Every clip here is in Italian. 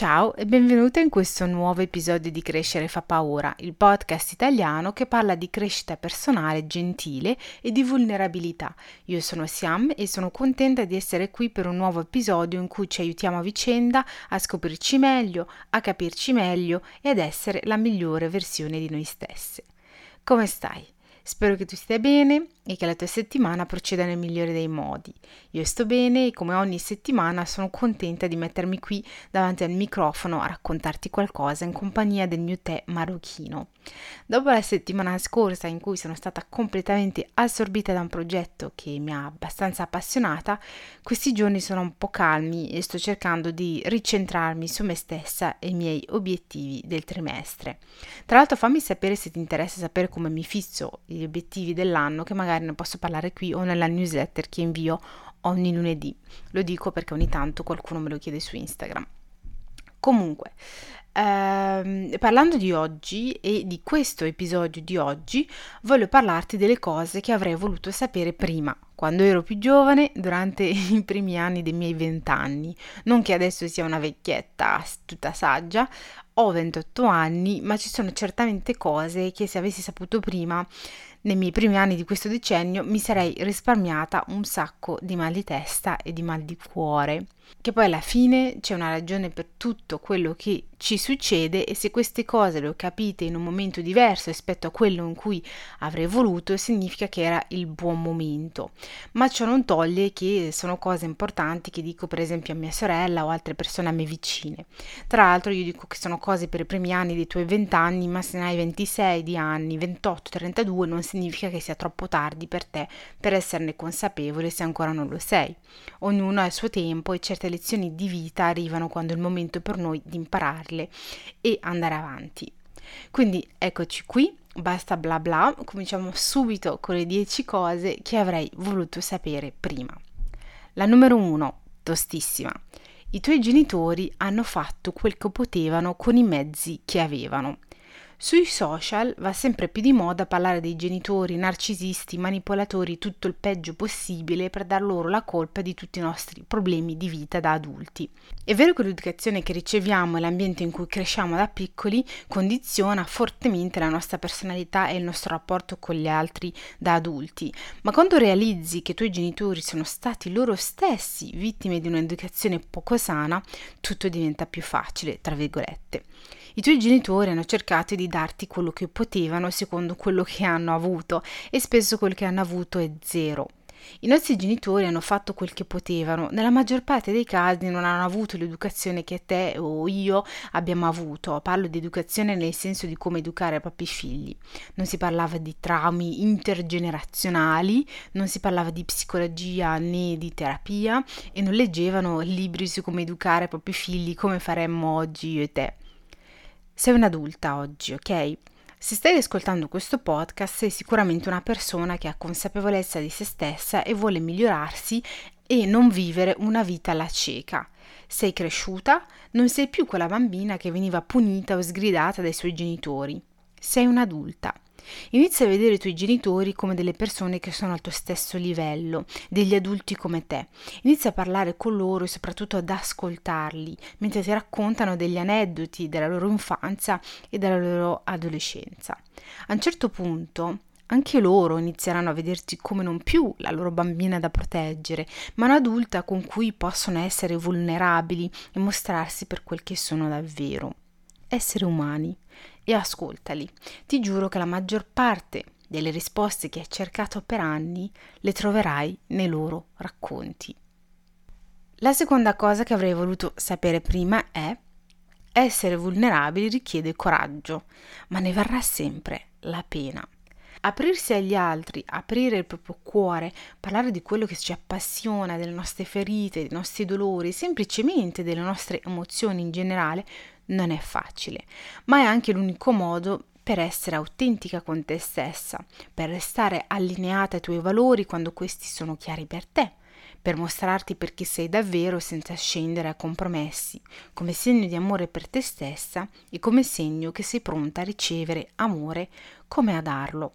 Ciao e benvenuta in questo nuovo episodio di Crescere fa Paura, il podcast italiano che parla di crescita personale, gentile e di vulnerabilità. Io sono Siam e sono contenta di essere qui per un nuovo episodio in cui ci aiutiamo a vicenda a scoprirci meglio, a capirci meglio e ad essere la migliore versione di noi stesse. Come stai? Spero che tu stia bene e che la tua settimana proceda nel migliore dei modi. Io sto bene e come ogni settimana sono contenta di mettermi qui davanti al microfono a raccontarti qualcosa in compagnia del mio tè marocchino. Dopo la settimana scorsa in cui sono stata completamente assorbita da un progetto che mi ha abbastanza appassionata, questi giorni sono un po' calmi e sto cercando di ricentrarmi su me stessa e i miei obiettivi del trimestre. Tra l'altro fammi sapere se ti interessa sapere come mi fisso gli obiettivi dell'anno, che magari ne posso parlare qui o nella newsletter che invio ogni lunedì. Lo dico perché ogni tanto qualcuno me lo chiede su Instagram. Comunque, parlando di oggi e di questo episodio di oggi, voglio parlarti delle cose che avrei voluto sapere prima, quando ero più giovane, durante i primi anni dei miei 20 anni. Non che adesso sia una vecchietta tutta saggia, ho 28 anni, ma ci sono certamente cose che se avessi saputo prima, nei miei primi anni di questo decennio, mi sarei risparmiata un sacco di mal di testa e di mal di cuore. Che poi alla fine c'è una ragione per tutto quello che ci succede e se queste cose le ho capite in un momento diverso rispetto a quello in cui avrei voluto, significa che era il buon momento. Ma ciò non toglie che sono cose importanti che dico per esempio a mia sorella o altre persone a me vicine. Tra l'altro io dico che sono cose per i primi anni dei tuoi 20 anni, ma se ne hai 26 di anni, 28, 32, non significa che sia troppo tardi per te per esserne consapevole se ancora non lo sei. Ognuno ha il suo tempo e certe lezioni di vita arrivano quando è il momento per noi di impararle e andare avanti. Quindi eccoci qui, basta bla bla, cominciamo subito con le 10 cose che avrei voluto sapere prima. La numero 1, tostissima. I tuoi genitori hanno fatto quel che potevano con i mezzi che avevano. Sui social va sempre più di moda parlare dei genitori narcisisti, manipolatori, tutto il peggio possibile per dar loro la colpa di tutti i nostri problemi di vita da adulti. È vero che l'educazione che riceviamo e l'ambiente in cui cresciamo da piccoli condiziona fortemente la nostra personalità e il nostro rapporto con gli altri da adulti, ma quando realizzi che i tuoi genitori sono stati loro stessi vittime di un'educazione poco sana, tutto diventa più facile, tra virgolette. I tuoi genitori hanno cercato di darti quello che potevano secondo quello che hanno avuto e spesso quel che hanno avuto è zero. I nostri genitori hanno fatto quel che potevano, nella maggior parte dei casi non hanno avuto l'educazione che te o io abbiamo avuto, parlo di educazione nel senso di come educare i propri figli, non si parlava di traumi intergenerazionali, non si parlava di psicologia né di terapia e non leggevano libri su come educare i propri figli come faremmo oggi io e te. Sei un'adulta oggi, ok? Se stai ascoltando questo podcast sei sicuramente una persona che ha consapevolezza di se stessa e vuole migliorarsi e non vivere una vita alla cieca. Sei cresciuta, non sei più quella bambina che veniva punita o sgridata dai suoi genitori. Sei un'adulta. Inizia a vedere i tuoi genitori come delle persone che sono al tuo stesso livello, degli adulti come te. Inizia a parlare con loro e soprattutto ad ascoltarli, mentre ti raccontano degli aneddoti della loro infanzia e della loro adolescenza. A un certo punto anche loro inizieranno a vederti come non più la loro bambina da proteggere, ma un'adulta con cui possono essere vulnerabili e mostrarsi per quel che sono davvero. Essere umani. E ascoltali. Ti giuro che la maggior parte delle risposte che hai cercato per anni le troverai nei loro racconti. La seconda cosa che avrei voluto sapere prima è: essere vulnerabili richiede coraggio, ma ne varrà sempre la pena. Aprirsi agli altri, aprire il proprio cuore, parlare di quello che ci appassiona, delle nostre ferite, dei nostri dolori, semplicemente delle nostre emozioni in generale, non è facile, ma è anche l'unico modo per essere autentica con te stessa, per restare allineata ai tuoi valori quando questi sono chiari per te, per mostrarti per chi sei davvero senza scendere a compromessi, come segno di amore per te stessa e come segno che sei pronta a ricevere amore come a darlo.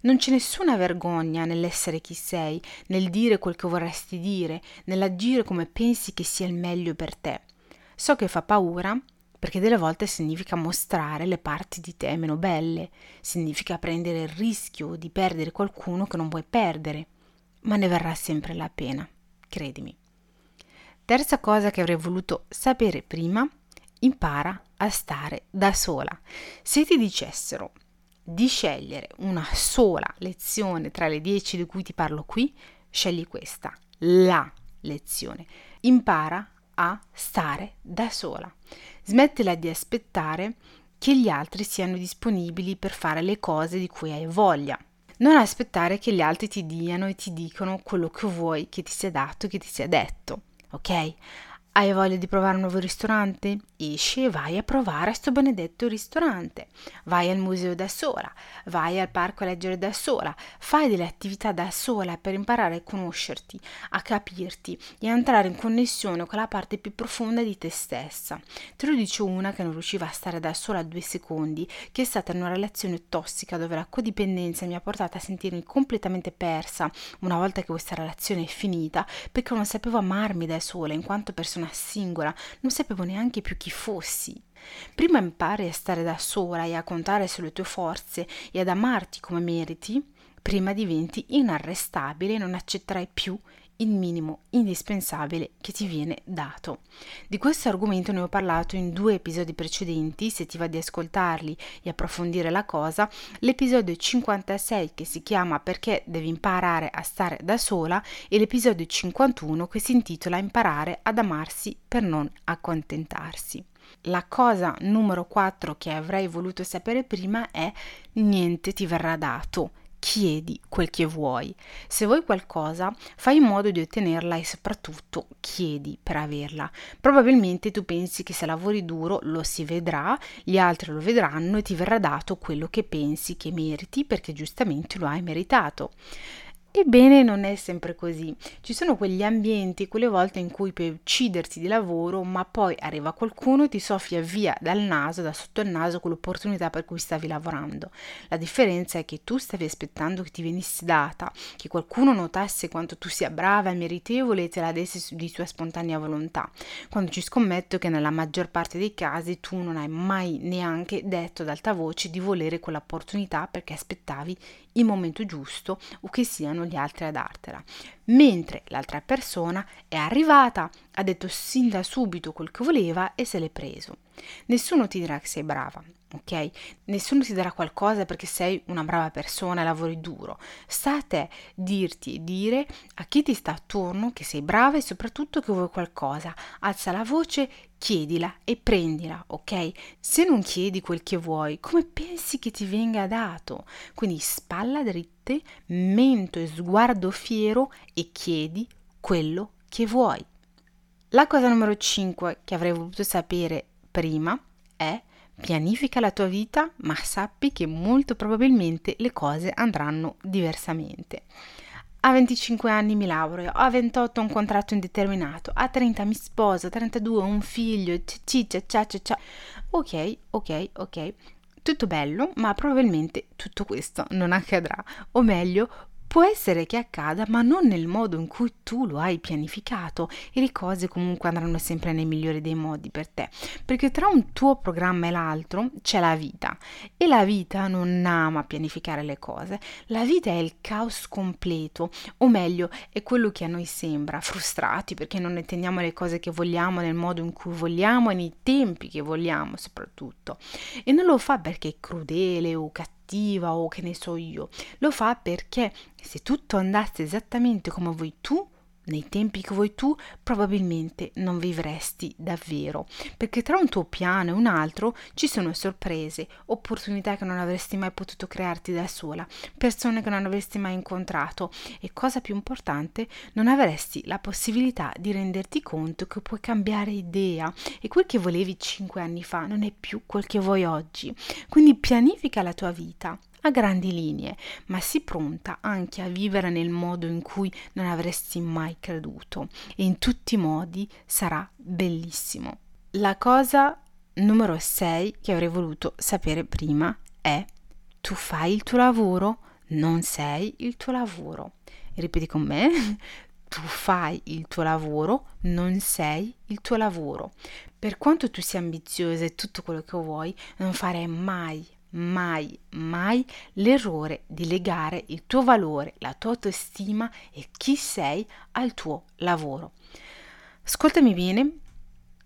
Non c'è nessuna vergogna nell'essere chi sei, nel dire quel che vorresti dire, nell'agire come pensi che sia il meglio per te. So che fa paura perché delle volte significa mostrare le parti di te meno belle, significa prendere il rischio di perdere qualcuno che non vuoi perdere, ma ne varrà sempre la pena, credimi. Terza cosa che avrei voluto sapere prima, impara a stare da sola. Se ti dicessero di scegliere una sola lezione tra le 10 di cui ti parlo qui, scegli questa, la lezione. Impara a stare da sola. Smettila di aspettare che gli altri siano disponibili per fare le cose di cui hai voglia. Non aspettare che gli altri ti diano e ti dicano quello che vuoi, che ti sia dato, che ti sia detto, ok? Hai voglia di provare un nuovo ristorante? Esci e vai a provare sto benedetto ristorante. Vai al museo da sola, vai al parco a leggere da sola, fai delle attività da sola per imparare a conoscerti, a capirti e a entrare in connessione con la parte più profonda di te stessa. Te lo dico una che non riusciva a stare da sola 2 secondi, che è stata in una relazione tossica dove la codipendenza mi ha portata a sentirmi completamente persa una volta che questa relazione è finita, perché non sapevo amarmi da sola in quanto persona singola, non sapevo neanche più chi fossi. Prima impari a stare da sola e a contare sulle tue forze e ad amarti come meriti, prima diventi inarrestabile e non accetterai più il minimo indispensabile che ti viene dato. Di questo argomento ne ho parlato in 2 episodi precedenti, se ti va di ascoltarli e approfondire la cosa, l'episodio 56 che si chiama Perché devi imparare a stare da sola e l'episodio 51 che si intitola Imparare ad amarsi per non accontentarsi. La cosa numero 4 che avrei voluto sapere prima è niente ti verrà dato. Chiedi quel che vuoi. Se vuoi qualcosa, fai in modo di ottenerla e soprattutto chiedi per averla. Probabilmente tu pensi che se lavori duro lo si vedrà, gli altri lo vedranno e ti verrà dato quello che pensi che meriti perché giustamente lo hai meritato. Ebbene, non è sempre così. Ci sono quegli ambienti, quelle volte in cui puoi ucciderti di lavoro, ma poi arriva qualcuno e ti soffia via dal naso, da sotto il naso, quell'opportunità per cui stavi lavorando. La differenza è che tu stavi aspettando che ti venisse data, che qualcuno notasse quanto tu sia brava e meritevole e te la desse di tua spontanea volontà. Quando ci scommetto che nella maggior parte dei casi tu non hai mai neanche detto ad alta voce di volere quell'opportunità perché aspettavi il momento giusto o che siano gli altri a dartela, mentre l'altra persona è arrivata, ha detto sin da subito quel che voleva e se l'è preso. Nessuno ti dirà che sei brava, ok? Nessuno ti darà qualcosa perché sei una brava persona e lavori duro. Sta a te dirti e dire a chi ti sta attorno che sei brava e soprattutto che vuoi qualcosa. Alza la voce, chiedila e prendila, ok? Se non chiedi quel che vuoi, come pensi che ti venga dato? Quindi spalla dritte, mento e sguardo fiero e chiedi quello che vuoi. La cosa numero 5 che avrei voluto sapere prima è pianifica la tua vita, ma sappi che molto probabilmente le cose andranno diversamente. A 25 anni mi laureo, a 28 ho un contratto indeterminato, a 30 mi sposo, a 32 ho un figlio, Ok, tutto bello, ma probabilmente tutto questo non accadrà, o meglio, può essere che accada, ma non nel modo in cui tu lo hai pianificato e le cose comunque andranno sempre nei migliori dei modi per te, perché tra un tuo programma e l'altro c'è la vita e la vita non ama pianificare le cose. La vita è il caos completo, o meglio è quello che a noi sembra, frustrati perché non otteniamo le cose che vogliamo nel modo in cui vogliamo e nei tempi che vogliamo soprattutto, e non lo fa perché è crudele o cattivo o che ne so io, lo fa perché se tutto andasse esattamente come vuoi tu, nei tempi che vuoi tu, probabilmente non vivresti davvero, perché tra un tuo piano e un altro ci sono sorprese, opportunità che non avresti mai potuto crearti da sola, persone che non avresti mai incontrato e, cosa più importante, non avresti la possibilità di renderti conto che puoi cambiare idea e quel che volevi 5 anni fa non è più quel che vuoi oggi. Quindi pianifica la tua vita a grandi linee, ma sii pronta anche a vivere nel modo in cui non avresti mai creduto, e in tutti i modi sarà bellissimo. La cosa numero 6 che avrei voluto sapere prima è: tu fai il tuo lavoro, non sei il tuo lavoro. Ripeti con me: tu fai il tuo lavoro, non sei il tuo lavoro. Per quanto tu sia ambiziosa e tutto quello che vuoi, non fare mai l'errore di legare il tuo valore, la tua autostima e chi sei al tuo lavoro. Ascoltami bene,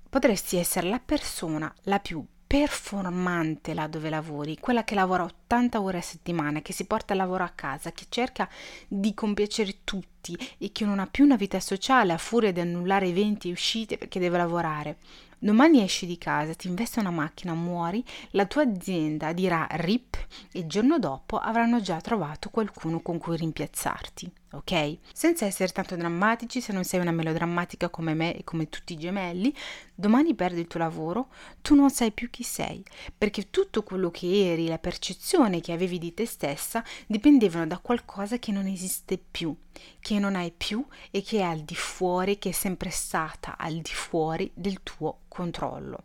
potresti essere la persona la più performante là dove lavori, quella che lavora 80 ore a settimana, che si porta il lavoro a casa, che cerca di compiacere tutti e che non ha più una vita sociale a furia di annullare eventi e uscite perché deve lavorare. Domani esci di casa, ti investe una macchina, muori, la tua azienda dirà RIP e il giorno dopo avranno già trovato qualcuno con cui rimpiazzarti, ok? Senza essere tanto drammatici, se non sei una melodrammatica come me e come tutti i gemelli, domani perdi il tuo lavoro, tu non sai più chi sei, perché tutto quello che eri, la percezione che avevi di te stessa, dipendevano da qualcosa che non esiste più, che non hai più e che è al di fuori, che è sempre stata al di fuori del tuo controllo.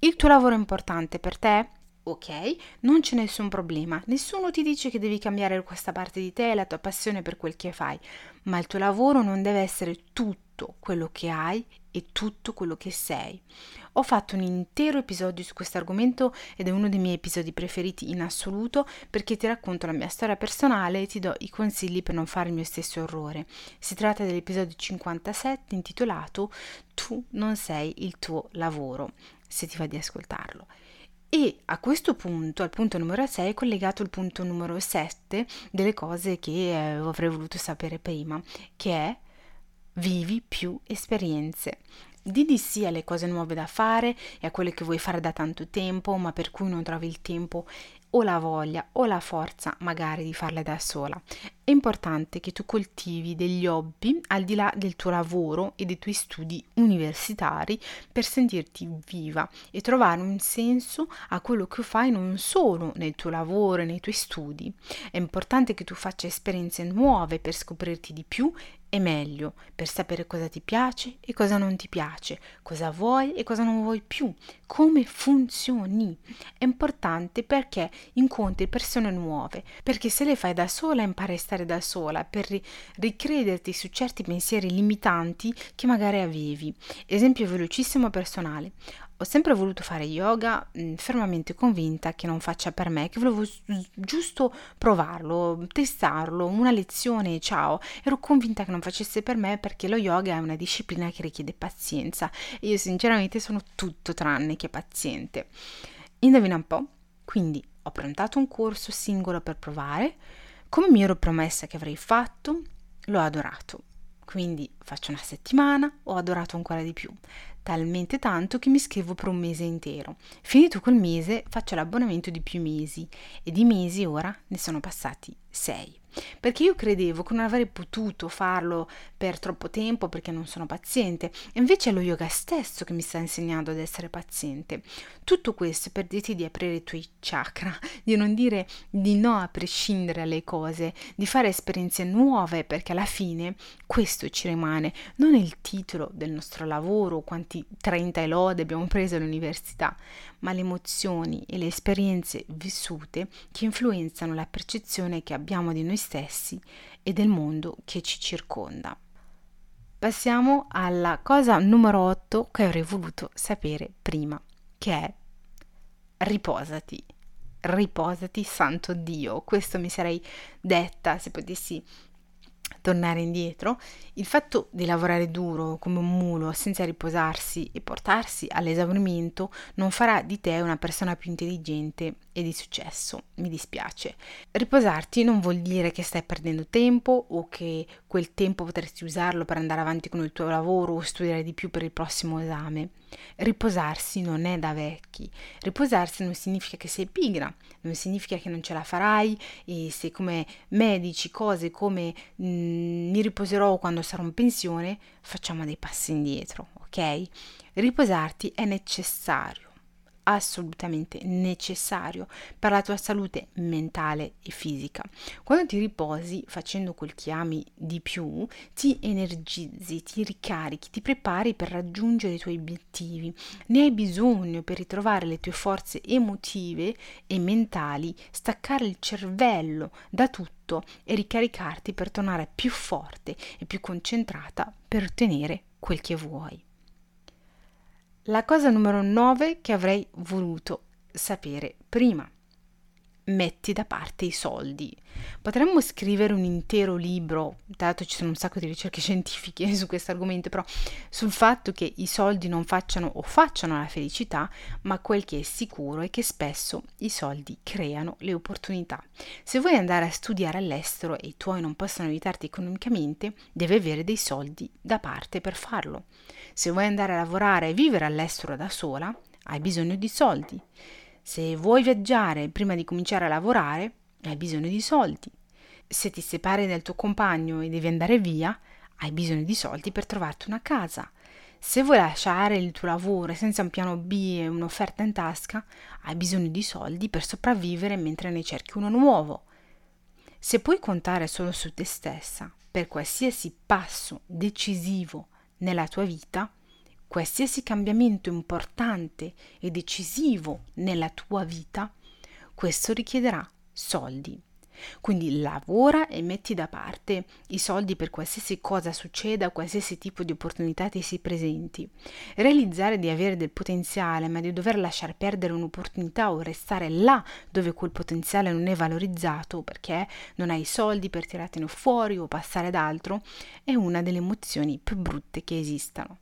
Il tuo lavoro è importante per te? Ok, non c'è nessun problema, nessuno ti dice che devi cambiare questa parte di te, la tua passione per quel che fai, ma il tuo lavoro non deve essere tutto quello che hai e tutto quello che sei. Ho fatto un intero episodio su questo argomento ed è uno dei miei episodi preferiti in assoluto, perché ti racconto la mia storia personale e ti do i consigli per non fare il mio stesso errore. Si tratta dell'episodio 57 intitolato "Tu non sei il tuo lavoro", se ti va di ascoltarlo. E a questo punto, al punto numero 6, è collegato il punto numero 7 delle cose che avrei voluto sapere prima, che è: vivi più esperienze. Di sì alle cose nuove da fare e a quelle che vuoi fare da tanto tempo, ma per cui non trovi il tempo o la voglia o la forza magari di farle da sola. È importante che tu coltivi degli hobby al di là del tuo lavoro e dei tuoi studi universitari per sentirti viva e trovare un senso a quello che fai, non solo nel tuo lavoro e nei tuoi studi. È importante che tu faccia esperienze nuove per scoprirti di più e meglio, per sapere cosa ti piace e cosa non ti piace, cosa vuoi e cosa non vuoi più, come funzioni. È importante perché incontri persone nuove, perché se le fai da sola impari a stare da sola, per ricrederti su certi pensieri limitanti che magari avevi. Esempio velocissimo personale: ho sempre voluto fare yoga, fermamente convinta che non faccia per me, che volevo giusto provarlo, testarlo, una lezione, ciao. Ero convinta che non facesse per me perché lo yoga è una disciplina che richiede pazienza e io sinceramente sono tutto tranne che paziente. Indovina un po', quindi ho prenotato un corso singolo per provare, come mi ero promessa che avrei fatto, l'ho adorato. Quindi faccio una settimana, ho adorato ancora di più, talmente tanto che mi iscrivo per un mese intero. Finito quel mese faccio l'abbonamento di più mesi e di mesi ora ne sono passati 6, perché io credevo che non avrei potuto farlo per troppo tempo perché non sono paziente, e invece è lo yoga stesso che mi sta insegnando ad essere paziente. Tutto questo per dirti di aprire i tuoi chakra, di non dire di no a prescindere alle cose, di fare esperienze nuove, perché alla fine questo ci rimane, non il titolo del nostro lavoro, quanti 30 e lode abbiamo preso all'università, ma le emozioni e le esperienze vissute che influenzano la percezione che abbiamo di noi stessi e del mondo che ci circonda. Passiamo alla cosa numero 8 che avrei voluto sapere prima, che è: riposati. Riposati, santo Dio, questo mi sarei detta se potessi tornare indietro. Il fatto di lavorare duro come un mulo senza riposarsi e portarsi all'esaurimento non farà di te una persona più intelligente e di successo, mi dispiace. Riposarti non vuol dire che stai perdendo tempo o che quel tempo potresti usarlo per andare avanti con il tuo lavoro o studiare di più per il prossimo esame. Riposarsi non è da vecchi. Riposarsi non significa che sei pigra, non significa che non ce la farai, e se come me dici cose come mi riposerò quando sarò in pensione, facciamo dei passi indietro, ok? Riposarti è necessario. assolutamente necessario per la tua salute mentale e fisica. Quando ti riposi facendo quel che ami di più, ti energizzi, ti ricarichi, ti prepari per raggiungere i tuoi obiettivi. Ne hai bisogno per ritrovare le tue forze emotive e mentali, staccare il cervello da tutto e ricaricarti per tornare più forte e più concentrata per ottenere quel che vuoi. La cosa numero 9 che avrei voluto sapere prima. Metti da parte i soldi. Potremmo scrivere un intero libro, dato ci sono un sacco di ricerche scientifiche su questo argomento, però sul fatto che i soldi non facciano o facciano la felicità, ma quel che è sicuro è che spesso i soldi creano le opportunità. Se vuoi andare a studiare all'estero e i tuoi non possono aiutarti economicamente, devi avere dei soldi da parte per farlo. Se vuoi andare a lavorare e vivere all'estero da sola, hai bisogno di soldi. Se vuoi viaggiare prima di cominciare a lavorare, hai bisogno di soldi. Se ti separi dal tuo compagno e devi andare via, hai bisogno di soldi per trovarti una casa. Se vuoi lasciare il tuo lavoro senza un piano B e un'offerta in tasca, hai bisogno di soldi per sopravvivere mentre ne cerchi uno nuovo. Se puoi contare solo su te stessa per qualsiasi passo decisivo nella tua vita, qualsiasi cambiamento importante e decisivo nella tua vita, questo richiederà soldi. Quindi lavora e metti da parte i soldi per qualsiasi cosa succeda, qualsiasi tipo di opportunità ti si presenti. Realizzare di avere del potenziale, ma di dover lasciar perdere un'opportunità o restare là dove quel potenziale non è valorizzato perché non hai i soldi per tirartene fuori o passare ad altro, è una delle emozioni più brutte che esistano.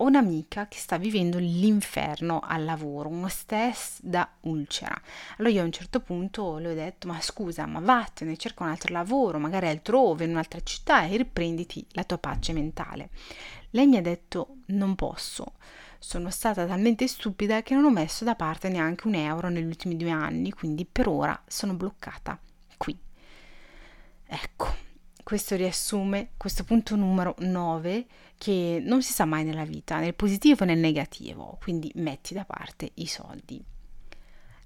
Ho un'amica che sta vivendo l'inferno al lavoro, uno stress da ulcera. Allora io a un certo punto le ho detto, ma scusa, ma vattene, cerca un altro lavoro, magari altrove, in un'altra città e riprenditi la tua pace mentale. Lei mi ha detto, non posso, sono stata talmente stupida che non ho messo da parte neanche un euro negli ultimi 2 anni, quindi per ora sono bloccata qui. Ecco. Questo riassume questo punto numero 9 che non si sa mai nella vita, nel positivo e nel negativo, quindi metti da parte i soldi.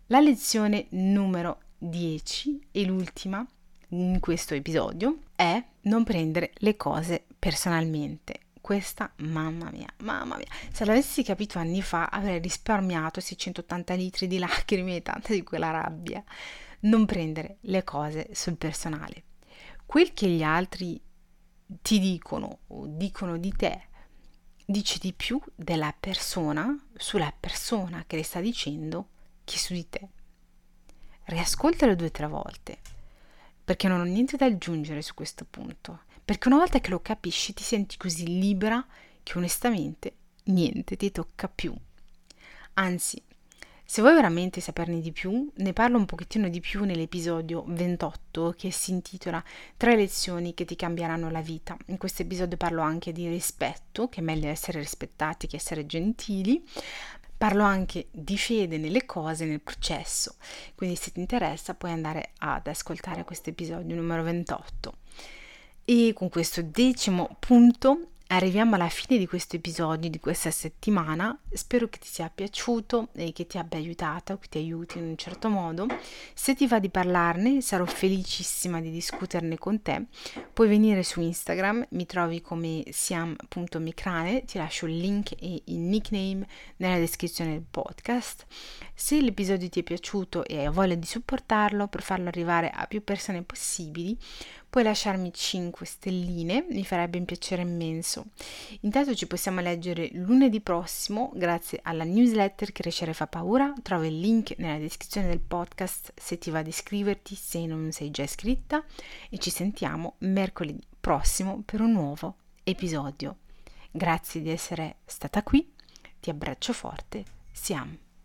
La lezione numero 10 e l'ultima in questo episodio è non prendere le cose personalmente. Questa, mamma mia, se l'avessi capito anni fa avrei risparmiato 680 litri di lacrime e tanta di quella rabbia. Non prendere le cose sul personale. Quel che gli altri ti dicono o dicono di te dice di più della persona sulla persona che le sta dicendo che su di te. Riascoltalo 2 o 3 volte perché non ho niente da aggiungere su questo punto, perché una volta che lo capisci ti senti così libera che onestamente niente ti tocca più. Anzi, se vuoi veramente saperne di più, ne parlo un pochettino di più nell'episodio 28 che si intitola 3 lezioni che ti cambieranno la vita. In questo episodio parlo anche di rispetto, che è meglio essere rispettati che essere gentili. Parlo anche di fede nelle cose, nel processo. Quindi se ti interessa puoi andare ad ascoltare questo episodio numero 28. E con questo 10° punto arriviamo alla fine di questo episodio, di questa settimana. Spero che ti sia piaciuto e che ti abbia aiutato, che ti aiuti in un certo modo. Se ti va di parlarne, sarò felicissima di discuterne con te. Puoi venire su Instagram, mi trovi come siam.micrane, ti lascio il link e il nickname nella descrizione del podcast. Se l'episodio ti è piaciuto e hai voglia di supportarlo per farlo arrivare a più persone possibili, puoi lasciarmi 5 stelline, mi farebbe un piacere immenso. Intanto ci possiamo leggere lunedì prossimo grazie alla newsletter Crescere fa Paura, trovi il link nella descrizione del podcast se ti va di iscriverti, se non sei già iscritta, e ci sentiamo mercoledì prossimo per un nuovo episodio. Grazie di essere stata qui, ti abbraccio forte, siamo.